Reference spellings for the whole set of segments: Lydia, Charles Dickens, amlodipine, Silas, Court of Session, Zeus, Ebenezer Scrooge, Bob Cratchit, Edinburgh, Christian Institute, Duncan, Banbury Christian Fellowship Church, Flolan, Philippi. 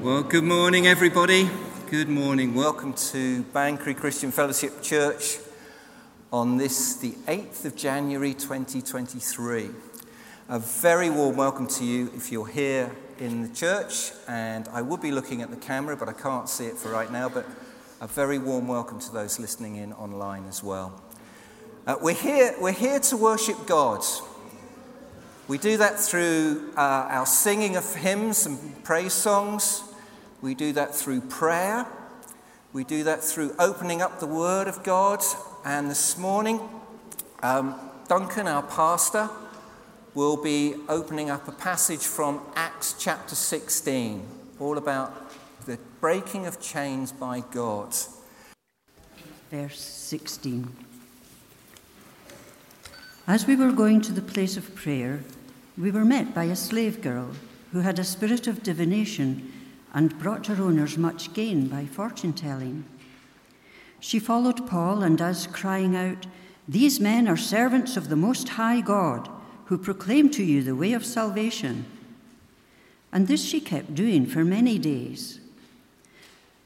Well, good morning, everybody. Good morning. Welcome to Banbury Christian Fellowship Church on this, the 8th of January 2023. A very warm welcome to you if you're here in the church. And I would be looking at the camera, but I can't see it for right now. But a very warm welcome to those listening in online as well. We're here to worship God. We do that through our singing of hymns and praise songs. We do that through prayer. We do that through opening up the Word of God. And this morning, Duncan, our pastor, will be opening up a passage from Acts chapter 16, all about the breaking of chains by God. Verse 16. As we were going to the place of prayer, we were met by a slave girl who had a spirit of divination and brought her owners much gain by fortune-telling. She followed Paul and us, crying out, "These men are servants of the Most High God, who proclaim to you the way of salvation." And this she kept doing for many days.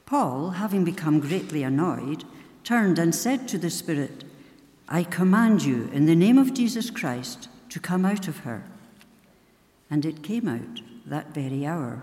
Paul, having become greatly annoyed, turned and said to the spirit, "I command you, in the name of Jesus Christ, to come out of her." And it came out that very hour.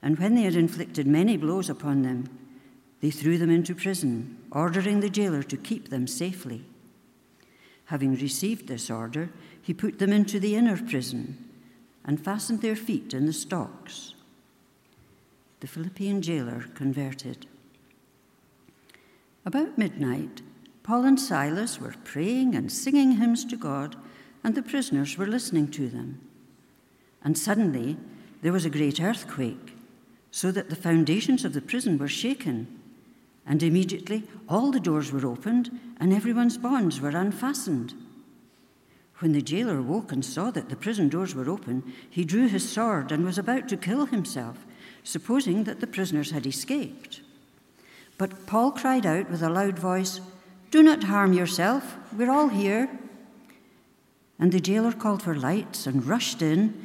And when they had inflicted many blows upon them, they threw them into prison, ordering the jailer to keep them safely. Having received this order, he put them into the inner prison and fastened their feet in the stocks. The Philippian jailer converted. About midnight, Paul and Silas were praying and singing hymns to God, and the prisoners were listening to them. And suddenly there was a great earthquake, so that the foundations of the prison were shaken, and immediately all the doors were opened and everyone's bonds were unfastened. When the jailer woke and saw that the prison doors were open, he drew his sword and was about to kill himself, supposing that the prisoners had escaped. But Paul cried out with a loud voice, "Do not harm yourself, we're all here." And the jailer called for lights and rushed in,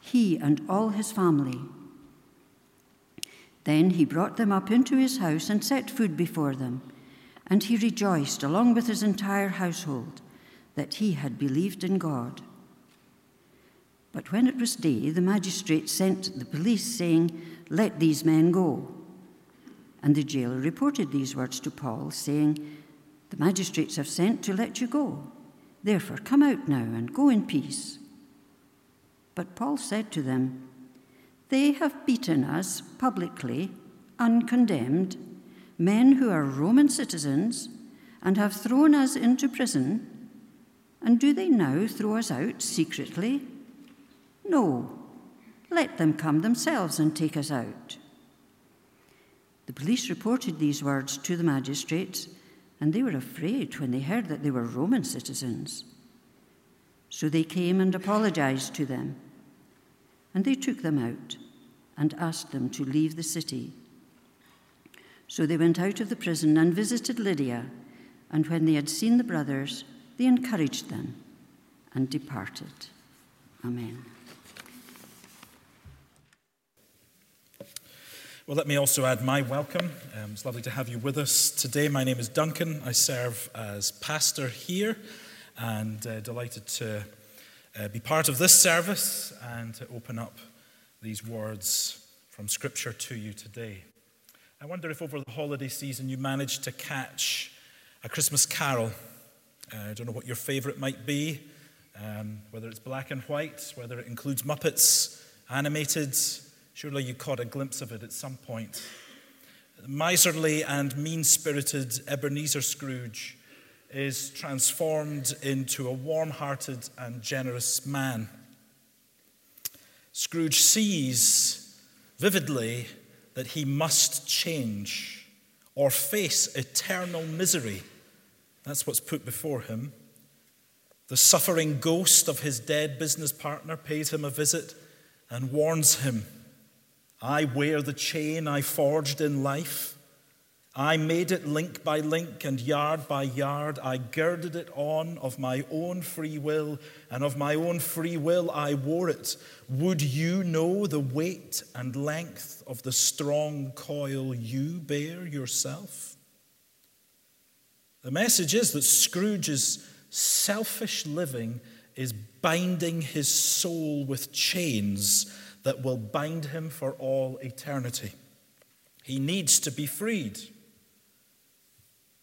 he and all his family. Then he brought them up into his house and set food before them, and he rejoiced along with his entire household that he had believed in God. But when it was day, the magistrates sent the police, saying, "Let these men go." And the jailer reported these words to Paul, saying, "The magistrates have sent to let you go. Therefore, come out now and go in peace." But Paul said to them, "They have beaten us publicly, uncondemned, men who are Roman citizens, and have thrown us into prison. And do they now throw us out secretly? No, let them come themselves and take us out." The police reported these words to the magistrates, and they were afraid when they heard that they were Roman citizens. So they came and apologized to them. And they took them out and asked them to leave the city. So they went out of the prison and visited Lydia. And when they had seen the brothers, they encouraged them and departed. Amen. Well, let me also add my welcome. It's lovely to have you with us today. My name is Duncan. I serve as pastor here and delighted to be part of this service and to open up these words from Scripture to you today. I wonder if over the holiday season you managed to catch A Christmas Carol. I don't know what your favorite might be, whether it's black and white, whether it includes Muppets, animated. Surely you caught a glimpse of it at some point. The miserly and mean-spirited Ebenezer Scrooge is transformed into a warm-hearted and generous man. Scrooge sees vividly that he must change or face eternal misery. That's what's put before him. The suffering ghost of his dead business partner pays him a visit and warns him, "I wear the chain I forged in life. I made it link by link and yard by yard. I girded it on of my own free will, and of my own free will I wore it. Would you know the weight and length of the strong coil you bear yourself?" The message is that Scrooge's selfish living is binding his soul with chains that will bind him for all eternity. He needs to be freed.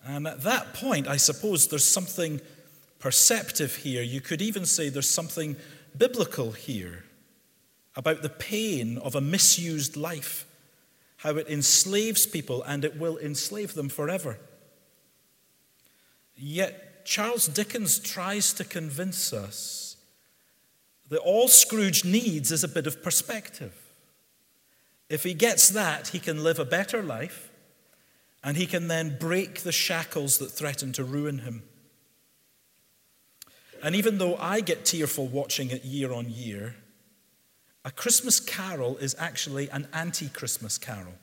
And at that point, I suppose there's something perceptive here. You could even say there's something biblical here about the pain of a misused life, how it enslaves people and it will enslave them forever. Yet Charles Dickens tries to convince us that all Scrooge needs is a bit of perspective. If he gets that, he can live a better life. And he can then break the shackles that threaten to ruin him. And even though I get tearful watching it year on year, A Christmas Carol is actually an anti-Christmas carol.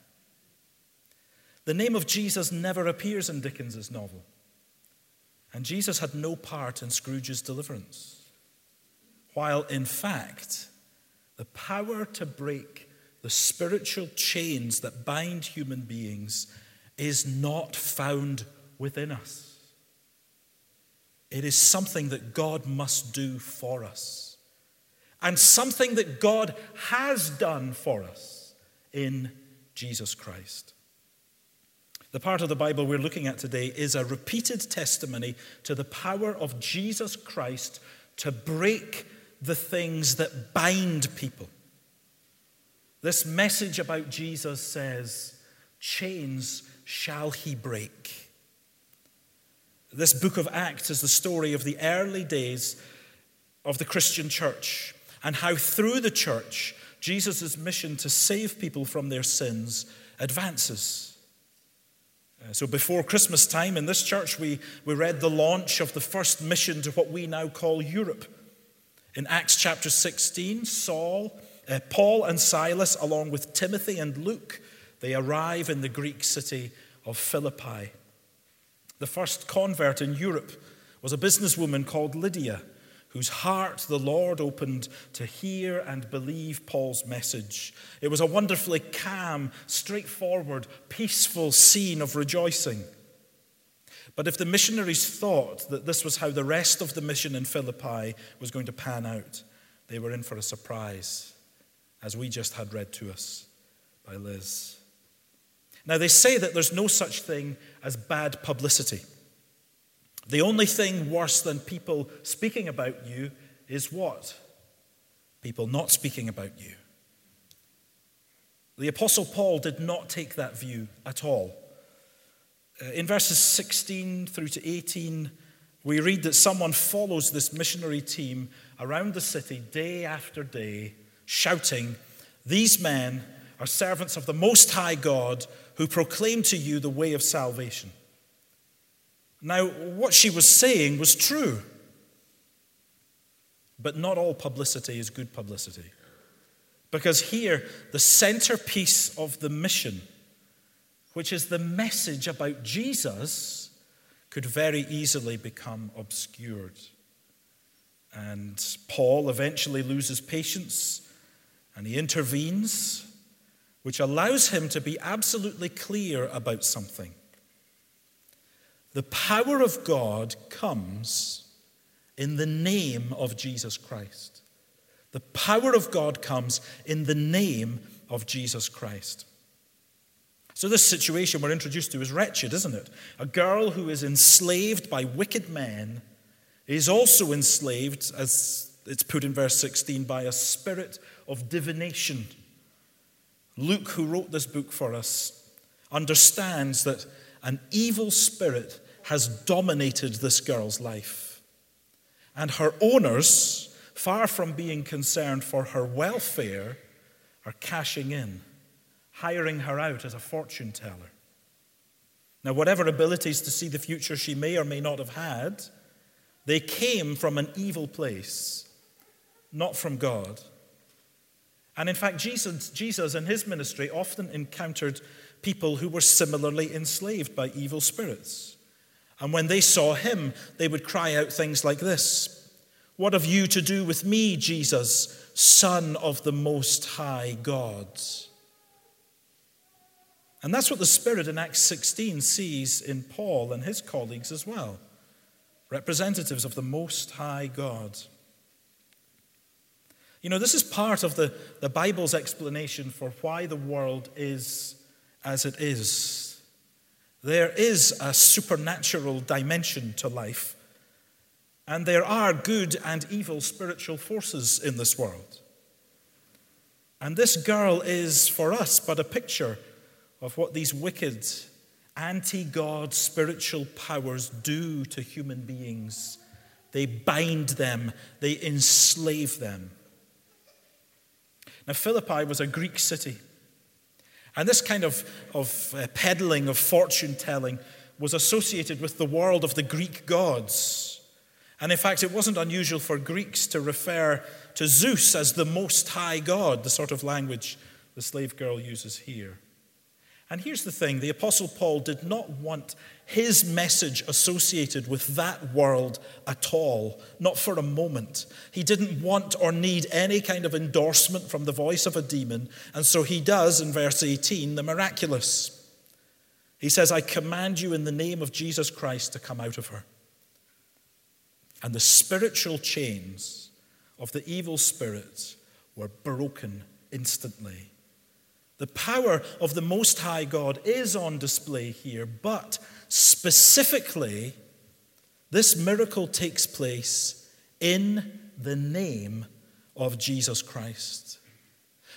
The name of Jesus never appears in Dickens' novel. And Jesus had no part in Scrooge's deliverance. While in fact, the power to break the spiritual chains that bind human beings is not found within us. It is something that God must do for us, and something that God has done for us in Jesus Christ. The part of the Bible we're looking at today is a repeated testimony to the power of Jesus Christ to break the things that bind people. This message about Jesus says, "Chains shall he break." This book of Acts is the story of the early days of the Christian church and how through the church, Jesus' mission to save people from their sins advances. So before Christmas time in this church, we read the launch of the first mission to what we now call Europe. In Acts chapter 16, Paul and Silas, along with Timothy and Luke, they arrive in the Greek city of Philippi. The first convert in Europe was a businesswoman called Lydia, whose heart the Lord opened to hear and believe Paul's message. It was a wonderfully calm, straightforward, peaceful scene of rejoicing. But if the missionaries thought that this was how the rest of the mission in Philippi was going to pan out, they were in for a surprise, as we just had read to us by Liz. Now, they say that there's no such thing as bad publicity. The only thing worse than people speaking about you is what? People not speaking about you. The Apostle Paul did not take that view at all. In verses 16 through to 18, we read that someone follows this missionary team around the city day after day, shouting, "These men are servants of the Most High God who proclaim to you the way of salvation." Now, what she was saying was true, but not all publicity is good publicity. Because here, the centerpiece of the mission, which is the message about Jesus, could very easily become obscured. And Paul eventually loses patience and he intervenes, which allows him to be absolutely clear about something. The power of God comes in the name of Jesus Christ. The power of God comes in the name of Jesus Christ. So this situation we're introduced to is wretched, isn't it? A girl who is enslaved by wicked men is also enslaved, as it's put in verse 16, by a spirit of divination. Luke, who wrote this book for us, understands that an evil spirit has dominated this girl's life. And her owners, far from being concerned for her welfare, are cashing in, hiring her out as a fortune teller. Now, whatever abilities to see the future she may or may not have had, they came from an evil place, not from God. And in fact, Jesus in his ministry often encountered people who were similarly enslaved by evil spirits. And when they saw him, they would cry out things like this: "What have you to do with me, Jesus, Son of the Most High God?" And that's what the Spirit in Acts 16 sees in Paul and his colleagues as well, representatives of the Most High God. You know, this is part of the Bible's explanation for why the world is as it is. There is a supernatural dimension to life, and there are good and evil spiritual forces in this world. And this girl is, for us, but a picture of what these wicked, anti-God spiritual powers do to human beings. They bind them, they enslave them. Now, Philippi was a Greek city, and this kind of peddling, of fortune-telling, was associated with the world of the Greek gods. And in fact, it wasn't unusual for Greeks to refer to Zeus as the Most High God, the sort of language the slave girl uses here. And here's the thing, the Apostle Paul did not want his message associated with that world at all, not for a moment. He didn't want or need any kind of endorsement from the voice of a demon, and so he does, in verse 18, the miraculous. He says, "I command you in the name of Jesus Christ to come out of her." And the spiritual chains of the evil spirits were broken instantly. The power of the Most High God is on display here, but specifically, this miracle takes place in the name of Jesus Christ.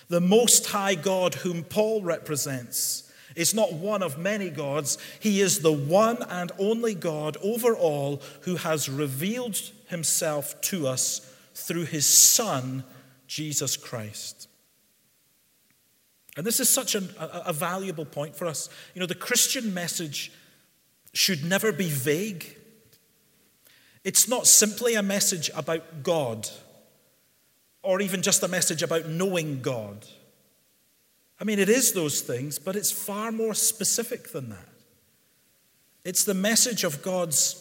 The Most High God whom Paul represents is not one of many gods. He is the one and only God over all who has revealed himself to us through his Son, Jesus Christ. And this is such a valuable point for us. You know, the Christian message should never be vague. It's not simply a message about God, or even just a message about knowing God. I mean, it is those things, but it's far more specific than that. It's the message of God's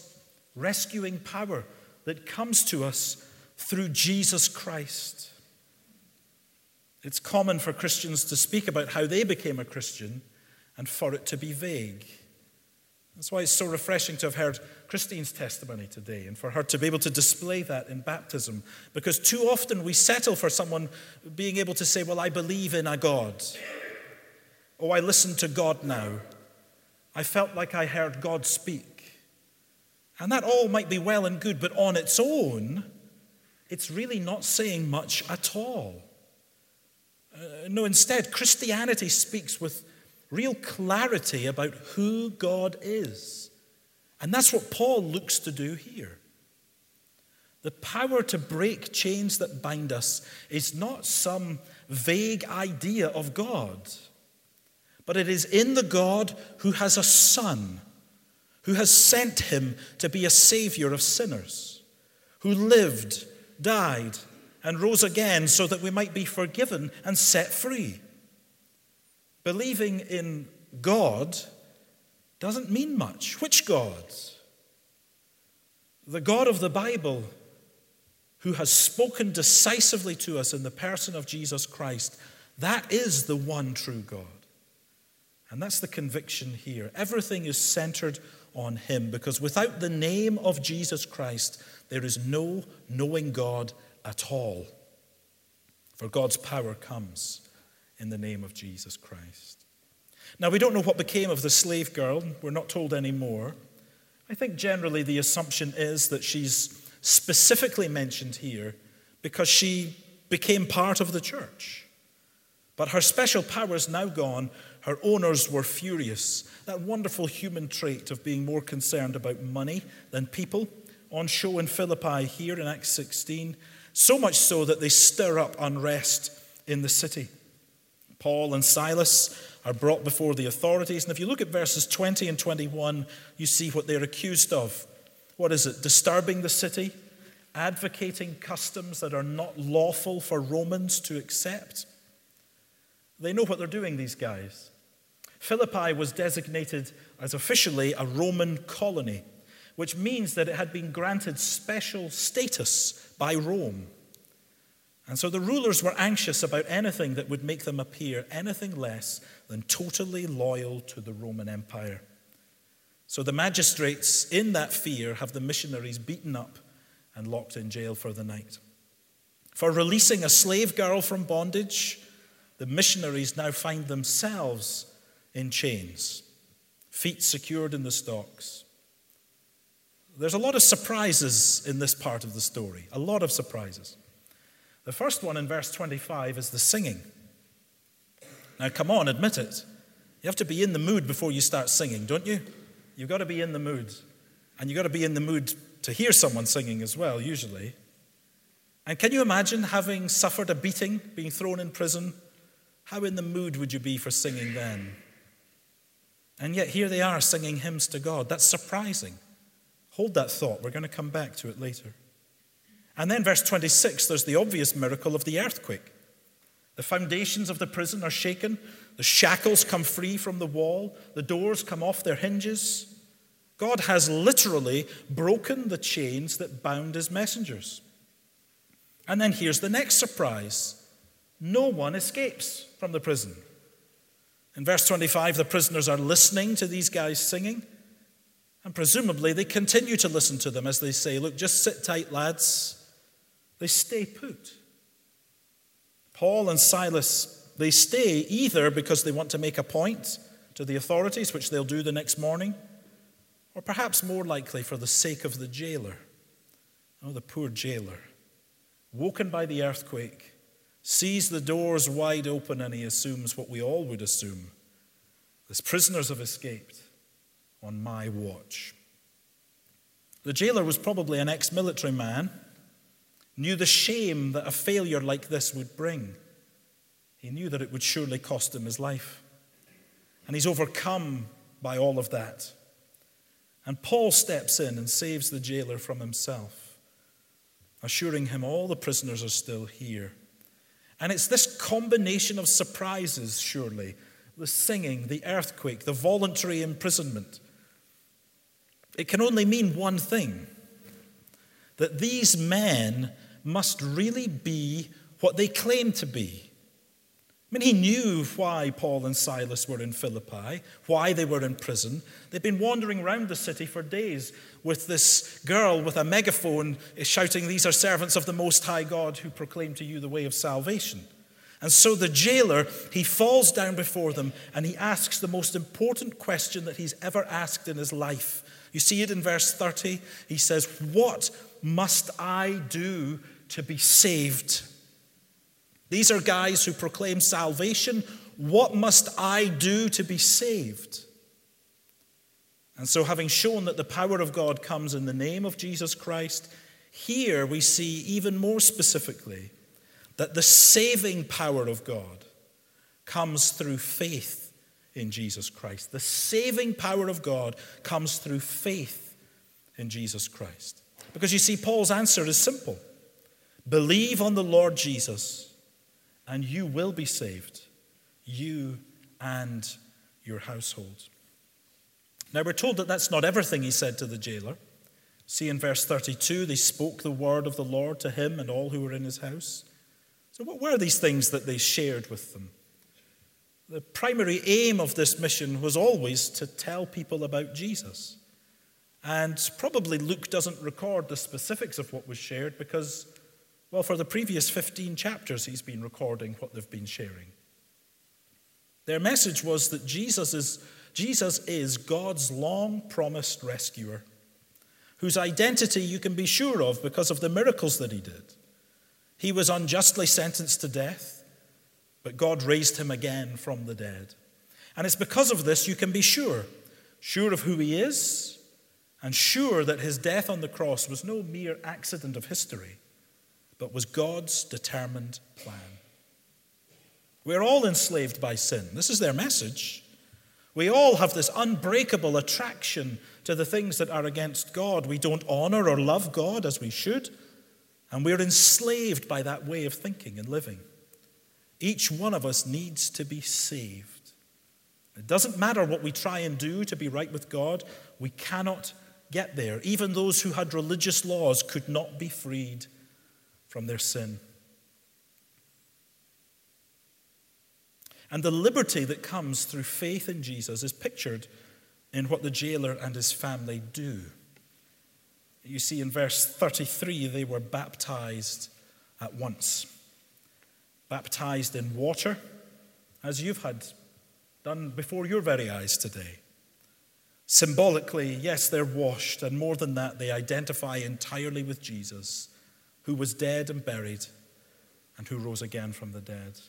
rescuing power that comes to us through Jesus Christ. It's common for Christians to speak about how they became a Christian and for it to be vague. That's why it's so refreshing to have heard Christine's testimony today and for her to be able to display that in baptism. Because too often we settle for someone being able to say, "Well, I believe in a God. Oh, I listen to God now. I felt like I heard God speak." And that all might be well and good, but on its own, it's really not saying much at all. No, instead, Christianity speaks with real clarity about who God is. And that's what Paul looks to do here. The power to break chains that bind us is not some vague idea of God, but it is in the God who has a Son, who has sent him to be a Savior of sinners, who lived, died, and rose again so that we might be forgiven and set free. Believing in God doesn't mean much. Which God? The God of the Bible, who has spoken decisively to us in the person of Jesus Christ. That is the one true God. And that's the conviction here. Everything is centered on him, because without the name of Jesus Christ, there is no knowing God at all. For God's power comes in the name of Jesus Christ. Now, we don't know what became of the slave girl. We're not told any more. I think generally the assumption is that she's specifically mentioned here because she became part of the church. But her special powers now gone, her owners were furious. That wonderful human trait of being more concerned about money than people, on show in Philippi here in Acts 16, so much so that they stir up unrest in the city. Paul and Silas are brought before the authorities. And if you look at verses 20 and 21, you see what they're accused of. What is it? Disturbing the city, advocating customs that are not lawful for Romans to accept. They know what they're doing, these guys. Philippi was designated as officially a Roman colony, which means that it had been granted special status by Rome. And so the rulers were anxious about anything that would make them appear anything less than totally loyal to the Roman Empire. So the magistrates, in that fear, have the missionaries beaten up and locked in jail for the night. For releasing a slave girl from bondage, the missionaries now find themselves in chains, feet secured in the stocks. There's a lot of surprises in this part of the story, a lot of surprises. The first one in verse 25 is the singing. Now, come on, admit it. You have to be in the mood before you start singing, don't you? You've got to be in the mood. And you've got to be in the mood to hear someone singing as well, usually. And can you imagine having suffered a beating, being thrown in prison? How in the mood would you be for singing then? And yet here they are singing hymns to God. That's surprising. Hold that thought. We're going to come back to it later. And then verse 26, there's the obvious miracle of the earthquake. The foundations of the prison are shaken. The shackles come free from the wall. The doors come off their hinges. God has literally broken the chains that bound his messengers. And then here's the next surprise. No one escapes from the prison. In verse 25, the prisoners are listening to these guys singing. And presumably they continue to listen to them as they say, look, just sit tight, lads. They stay put. Paul and Silas, they stay either because they want to make a point to the authorities, which they'll do the next morning, or perhaps more likely for the sake of the jailer. Oh, the poor jailer, woken by the earthquake, sees the doors wide open, and he assumes what we all would assume. These prisoners have escaped on my watch. The jailer was probably an ex-military man, knew the shame that a failure like this would bring. He knew that it would surely cost him his life. And he's overcome by all of that. And Paul steps in and saves the jailer from himself, assuring him all the prisoners are still here. And it's this combination of surprises, surely, the singing, the earthquake, the voluntary imprisonment. It can only mean one thing, that these men must really be what they claim to be. I mean, he knew why Paul and Silas were in Philippi, why they were in prison. They'd been wandering around the city for days with this girl with a megaphone shouting, "These are servants of the Most High God who proclaim to you the way of salvation." And so the jailer, he falls down before them and he asks the most important question that he's ever asked in his life. You see it in verse 30. He says, "What must I do to be saved?" These are guys who proclaim salvation. What must I do to be saved? And so having shown that the power of God comes in the name of Jesus Christ, here we see even more specifically that the saving power of God comes through faith in Jesus Christ. The saving power of God comes through faith in Jesus Christ. Because you see, Paul's answer is simple. Believe on the Lord Jesus, and you will be saved, you and your household. Now, we're told that that's not everything he said to the jailer. See, in verse 32, they spoke the word of the Lord to him and all who were in his house. So what were these things that they shared with them? The primary aim of this mission was always to tell people about Jesus. And probably Luke doesn't record the specifics of what was shared because, well, for the previous 15 chapters, he's been recording what they've been sharing. Their message was that Jesus is God's long-promised rescuer, whose identity you can be sure of because of the miracles that he did. He was unjustly sentenced to death, but God raised him again from the dead. And it's because of this you can be sure of who he is, and sure that his death on the cross was no mere accident of history, but was God's determined plan. We're all enslaved by sin. This is their message. We all have this unbreakable attraction to the things that are against God. We don't honor or love God as we should, and we're enslaved by that way of thinking and living. Each one of us needs to be saved. It doesn't matter what we try and do to be right with God. We cannot get there. Even those who had religious laws could not be freed from their sin. And the liberty that comes through faith in Jesus is pictured in what the jailer and his family do. You see in verse 33, they were baptized at once. Baptized in water, as you've had done before your very eyes today. Symbolically, yes, they're washed, and more than that, they identify entirely with Jesus, who was dead and buried, and who rose again from the dead.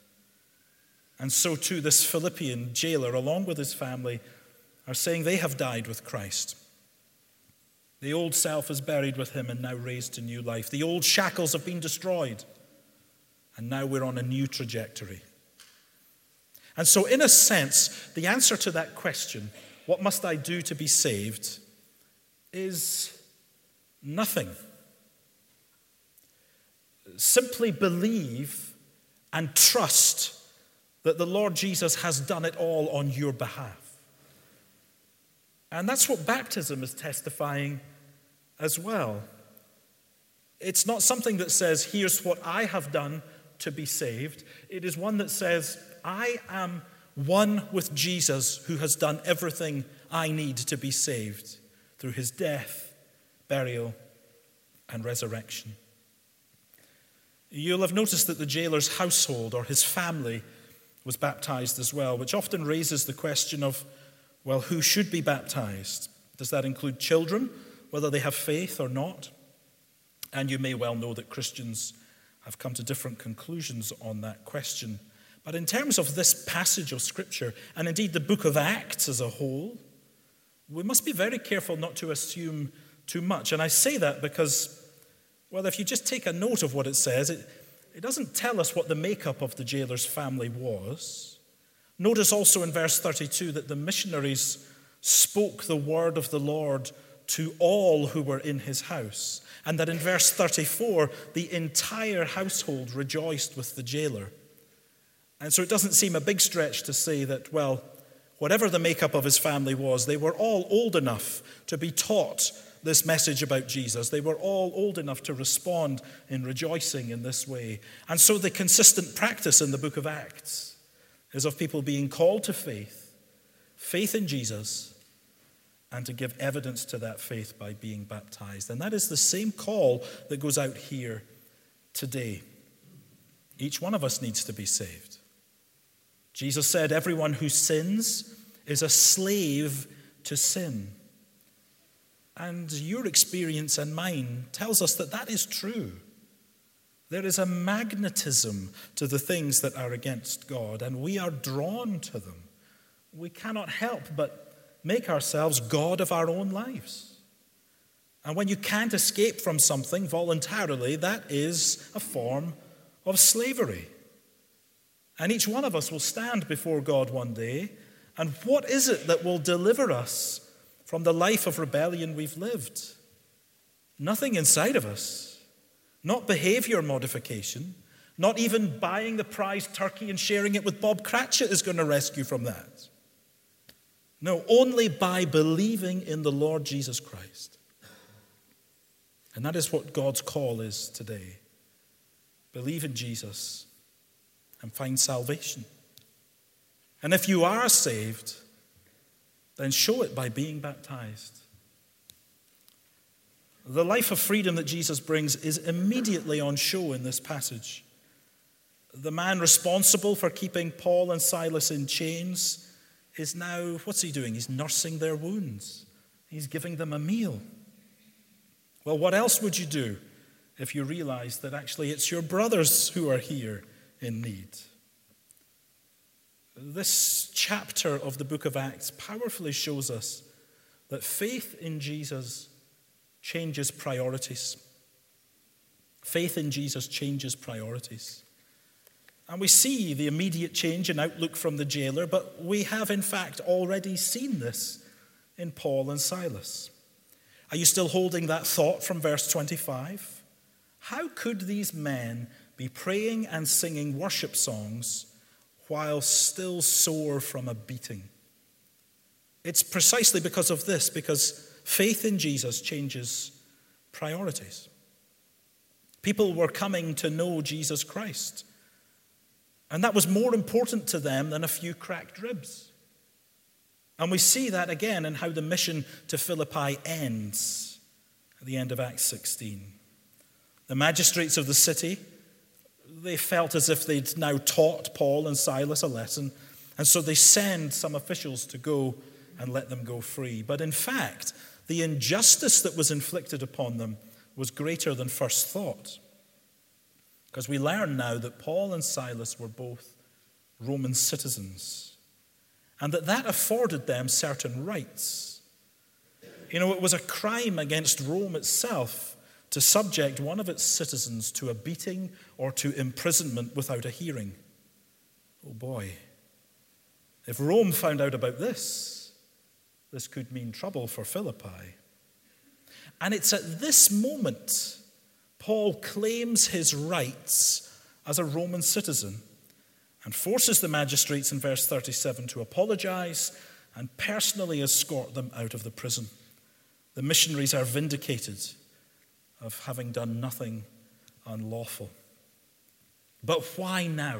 And so too, this Philippian jailer, along with his family, are saying they have died with Christ. The old self is buried with him and now raised to new life. The old shackles have been destroyed, and now we're on a new trajectory. And so in a sense, the answer to that question, what must I do to be saved, is nothing. Simply believe and trust that the Lord Jesus has done it all on your behalf. And that's what baptism is testifying as well. It's not something that says, here's what I have done to be saved. It is one that says, I am one with Jesus who has done everything I need to be saved through his death, burial, and resurrection. You'll have noticed that the jailer's household or his family was baptized as well, which often raises the question of, well, who should be baptized? Does that include children, whether they have faith or not? And you may well know that Christians have come to different conclusions on that question. But in terms of this passage of Scripture, and indeed the book of Acts as a whole, we must be very careful not to assume too much. And I say that because, well, if you just take a note of what it says, it doesn't tell us what the makeup of the jailer's family was. Notice also in verse 32 that the missionaries spoke the word of the Lord to all who were in his house, and that in verse 34, the entire household rejoiced with the jailer. And so it doesn't seem a big stretch to say that, well, whatever the makeup of his family was, they were all old enough to be taught this message about Jesus. They were all old enough to respond in rejoicing in this way. And so the consistent practice in the book of Acts is of people being called to faith in Jesus, and to give evidence to that faith by being baptized. And that is the same call that goes out here today. Each one of us needs to be saved. Jesus said, everyone who sins is a slave to sin. And your experience and mine tells us that that is true. There is a magnetism to the things that are against God, and we are drawn to them. We cannot help but make ourselves God of our own lives. And when you can't escape from something voluntarily, that is a form of slavery. And each one of us will stand before God one day, and what is it that will deliver us from the life of rebellion we've lived? Nothing inside of us. Not behavior modification. Not even buying the prized turkey and sharing it with Bob Cratchit is going to rescue from that. No, only by believing in the Lord Jesus Christ. And that is what God's call is today. Believe in Jesus and find salvation. And if you are saved, then show it by being baptized. The life of freedom that Jesus brings is immediately on show in this passage. The man responsible for keeping Paul and Silas in chains is now, what's he doing? He's nursing their wounds. He's giving them a meal. Well, what else would you do if you realize that actually it's your brothers who are here in need? This chapter of the book of Acts powerfully shows us that faith in Jesus changes priorities. Faith in Jesus changes priorities. And we see the immediate change in outlook from the jailer, but we have in fact already seen this in Paul and Silas. Are you still holding that thought from verse 25? How could these men be praying and singing worship songs while still sore from a beating? It's precisely because of this, because faith in Jesus changes priorities. People were coming to know Jesus Christ, and that was more important to them than a few cracked ribs. And we see that again in how the mission to Philippi ends at the end of Acts 16. The magistrates of the city, they felt as if they'd now taught Paul and Silas a lesson, and so they send some officials to go and let them go free. But in fact, the injustice that was inflicted upon them was greater than first thought, because we learn now that Paul and Silas were both Roman citizens, and that afforded them certain rights. You know, it was a crime against Rome itself to subject one of its citizens to a beating or to imprisonment without a hearing. Oh boy, if Rome found out about this, this could mean trouble for Philippi. And it's at this moment Paul claims his rights as a Roman citizen and forces the magistrates in verse 37 to apologize and personally escort them out of the prison. The missionaries are vindicated of having done nothing unlawful. But why now?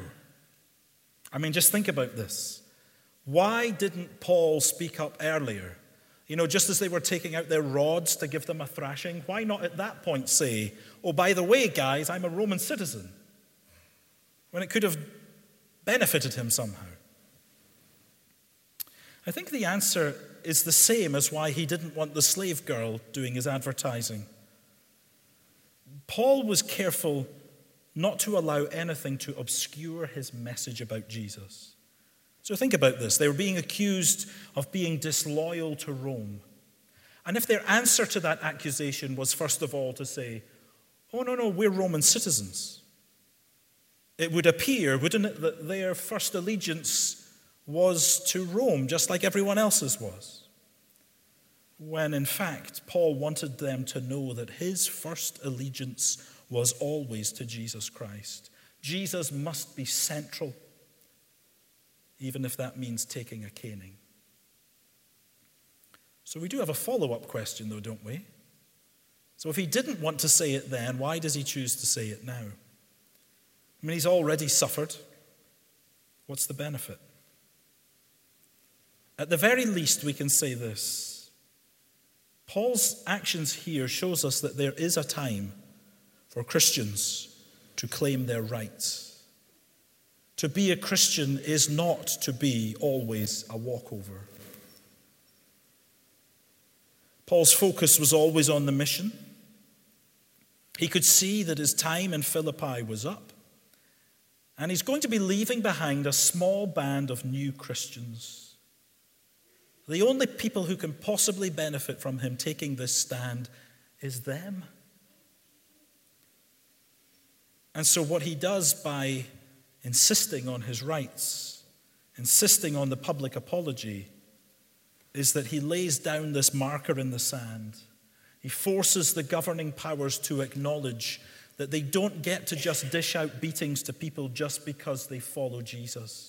I mean, just think about this. Why didn't Paul speak up earlier? You know, just as they were taking out their rods to give them a thrashing, why not at that point say, oh, by the way, guys, I'm a Roman citizen, when it could have benefited him somehow? I think the answer is the same as why he didn't want the slave girl doing his advertising. Paul was careful not to allow anything to obscure his message about Jesus. So think about this. They were being accused of being disloyal to Rome. And if their answer to that accusation was, first of all, to say, oh, no, we're Roman citizens, it would appear, wouldn't it, that their first allegiance was to Rome, just like everyone else's was. When, in fact, Paul wanted them to know that his first allegiance was always to Jesus Christ. Jesus must be central, even if that means taking a caning. So we do have a follow-up question, though, don't we? So if he didn't want to say it then, why does he choose to say it now? I mean, he's already suffered. What's the benefit? At the very least, we can say this. Paul's actions here shows us that there is a time for Christians to claim their rights. To be a Christian is not to be always a walkover. Paul's focus was always on the mission. He could see that his time in Philippi was up, and he's going to be leaving behind a small band of new Christians. The only people who can possibly benefit from him taking this stand is them. And so what he does by insisting on his rights, insisting on the public apology, is that he lays down this marker in the sand. He forces the governing powers to acknowledge that they don't get to just dish out beatings to people just because they follow Jesus.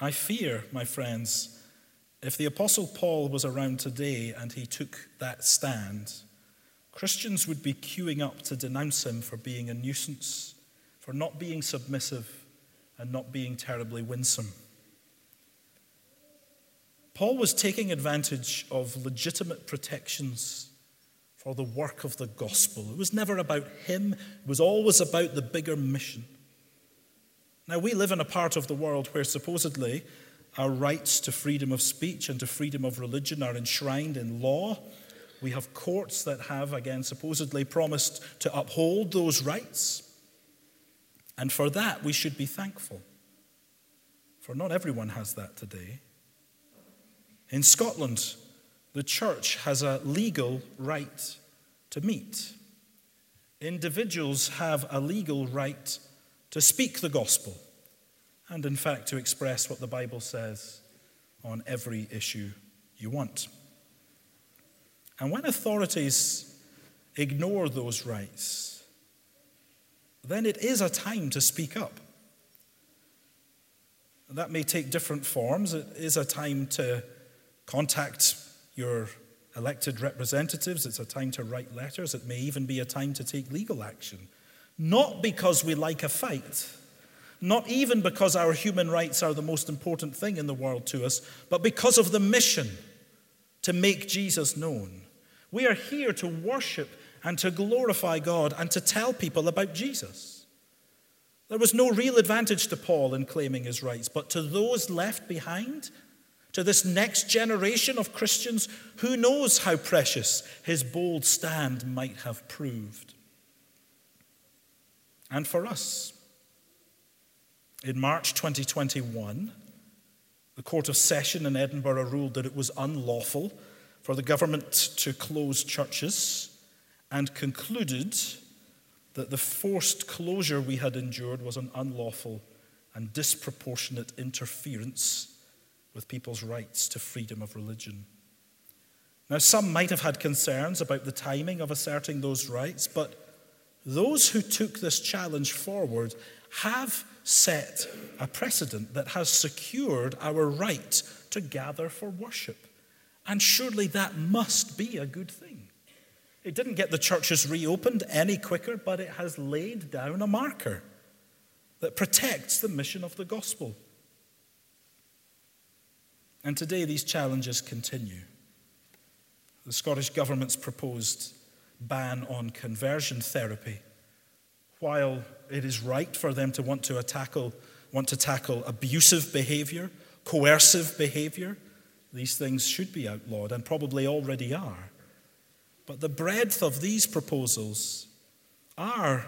I fear, my friends, if the Apostle Paul was around today and he took that stand, Christians would be queuing up to denounce him for being a nuisance, for not being submissive and not being terribly winsome. Paul was taking advantage of legitimate protections for the work of the gospel. It was never about him. It was always about the bigger mission. Now, we live in a part of the world where supposedly our rights to freedom of speech and to freedom of religion are enshrined in law. We have courts that have, again, supposedly promised to uphold those rights. And for that, we should be thankful. For not everyone has that today. In Scotland, the church has a legal right to meet. Individuals have a legal right to speak the gospel, and in fact to express what the Bible says on every issue you want. And when authorities ignore those rights, then it is a time to speak up. That may take different forms. It is a time to contact your elected representatives. It's a time to write letters. It may even be a time to take legal action. Not because we like a fight, not even because our human rights are the most important thing in the world to us, but because of the mission to make Jesus known. We are here to worship and to glorify God and to tell people about Jesus. There was no real advantage to Paul in claiming his rights, but to those left behind, to this next generation of Christians, who knows how precious his bold stand might have proved. And for us, in March 2021, the Court of Session in Edinburgh ruled that it was unlawful for the government to close churches and concluded that the forced closure we had endured was an unlawful and disproportionate interference with people's rights to freedom of religion. Now, some might have had concerns about the timing of asserting those rights, but those who took this challenge forward have set a precedent that has secured our right to gather for worship. And surely that must be a good thing. It didn't get the churches reopened any quicker, but it has laid down a marker that protects the mission of the gospel. And today these challenges continue. The Scottish government's proposed ban on conversion therapy. While it is right for them to want to tackle abusive behavior, coercive behavior, these things should be outlawed and probably already are. But the breadth of these proposals are,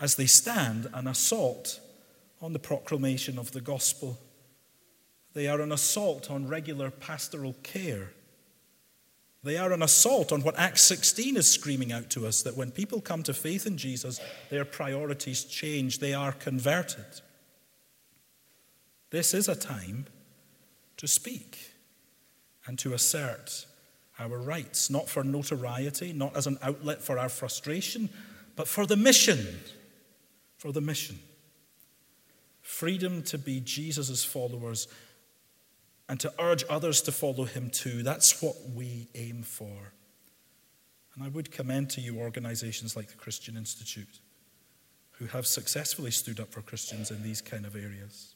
as they stand, an assault on the proclamation of the gospel. They are an assault on regular pastoral care. They are an assault on what Acts 16 is screaming out to us, that when people come to faith in Jesus, their priorities change, they are converted. This is a time to speak and to assert our rights, not for notoriety, not as an outlet for our frustration, but for the mission, for the mission. Freedom to be Jesus' followers and to urge others to follow him too. That's what we aim for. And I would commend to you organizations like the Christian Institute, who have successfully stood up for Christians in these kind of areas.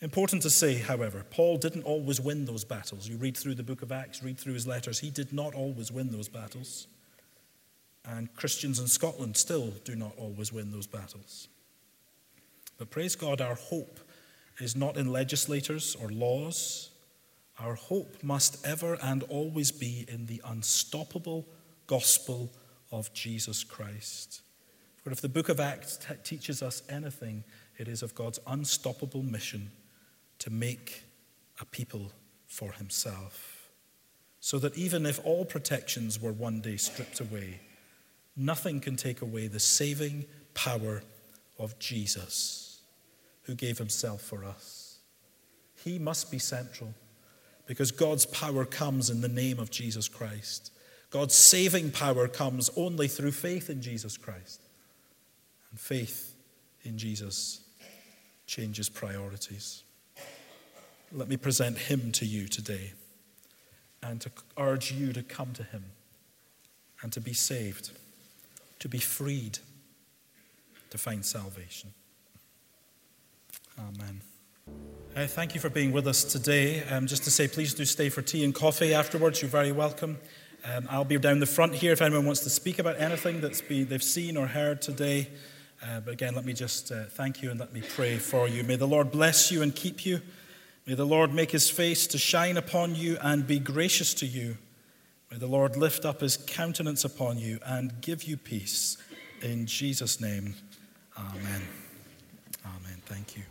Important to say, however, Paul didn't always win those battles. You read through the book of Acts, read through his letters. He did not always win those battles. And Christians in Scotland still do not always win those battles. But praise God, our hope is not in legislators or laws. Our hope must ever and always be in the unstoppable gospel of Jesus Christ. For if the book of Acts teaches us anything, it is of God's unstoppable mission to make a people for himself. So that even if all protections were one day stripped away, nothing can take away the saving power of Jesus, who gave himself for us. He must be central, because God's power comes in the name of Jesus Christ. God's saving power comes only through faith in Jesus Christ. And faith in Jesus changes priorities. Let me present him to you today, and to urge you to come to him and to be saved, to be freed, to find salvation. Amen. Thank you for being with us today. Just to say, please do stay for tea and coffee afterwards. You're very welcome. I'll be down the front here if anyone wants to speak about anything that they've seen or heard today. But again, let me just thank you and let me pray for you. May the Lord bless you and keep you. May the Lord make his face to shine upon you and be gracious to you. May the Lord lift up his countenance upon you and give you peace. In Jesus' name, amen. Amen. Thank you.